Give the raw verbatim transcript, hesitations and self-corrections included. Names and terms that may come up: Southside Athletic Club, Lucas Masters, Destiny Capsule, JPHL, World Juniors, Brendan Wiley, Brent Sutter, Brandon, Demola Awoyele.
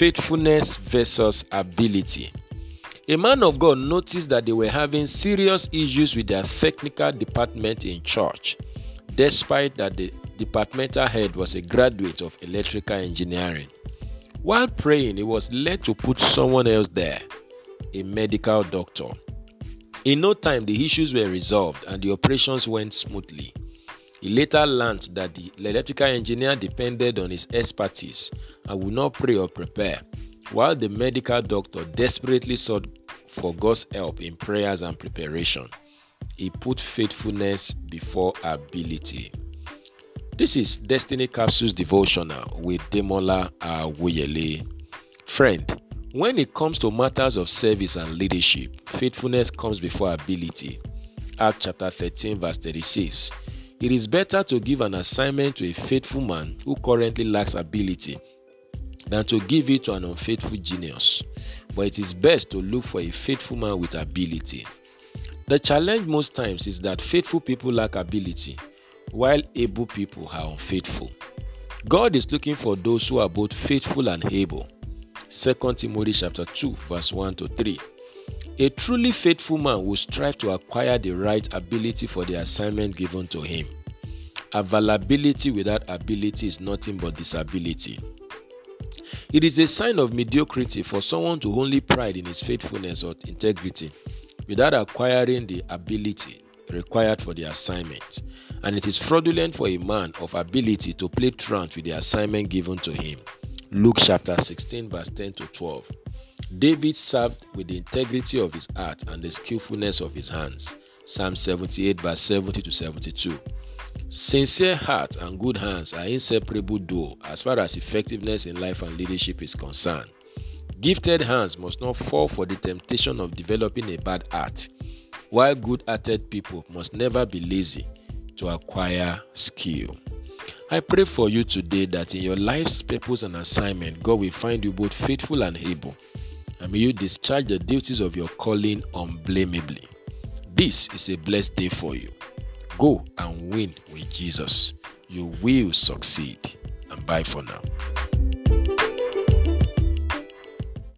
faithfulness versus ability. A man of God noticed that they were having serious issues with their technical department in church, despite that the departmental head was a graduate of electrical engineering. While praying, he was led to put someone else there, a medical doctor. In no time, the issues were resolved and the operations went smoothly. He later learned that the electrical engineer depended on his expertise and would not pray or prepare, while the medical doctor desperately sought for God's help in prayers and preparation. He put faithfulness before ability. This is Destiny Capsule's devotional with Demola Awoyele. Friend, when it comes to matters of service and leadership, faithfulness comes before ability. Acts chapter thirteen, verse thirty-six. It is better to give an assignment to a faithful man who currently lacks ability than to give it to an unfaithful genius. But it is best to look for a faithful man with ability. The challenge most times is that faithful people lack ability, while able people are unfaithful. God is looking for those who are both faithful and able. Second Timothy chapter two, verse one to three. A truly faithful man will strive to acquire the right ability for the assignment given to him. Availability without ability is nothing but disability. It is a sign of mediocrity for someone to only pride in his faithfulness or integrity without acquiring the ability required for the assignment, and it is fraudulent for a man of ability to play truant with the assignment given to him. Luke chapter sixteen, verse ten to twelve. David served with the integrity of his heart and the skillfulness of his hands. Psalm seventy-eight, verse seventy to seventy-two. Sincere heart and good hands are inseparable duo as far as effectiveness in life and leadership is concerned. Gifted hands must not fall for the temptation of developing a bad heart, while good-hearted people must never be lazy to acquire skill. I pray for you today that in your life's purpose and assignment, God will find you both faithful and able, and may you discharge the duties of your calling unblameably. This is a blessed day for you. Go and win with Jesus. You will succeed. And bye for now.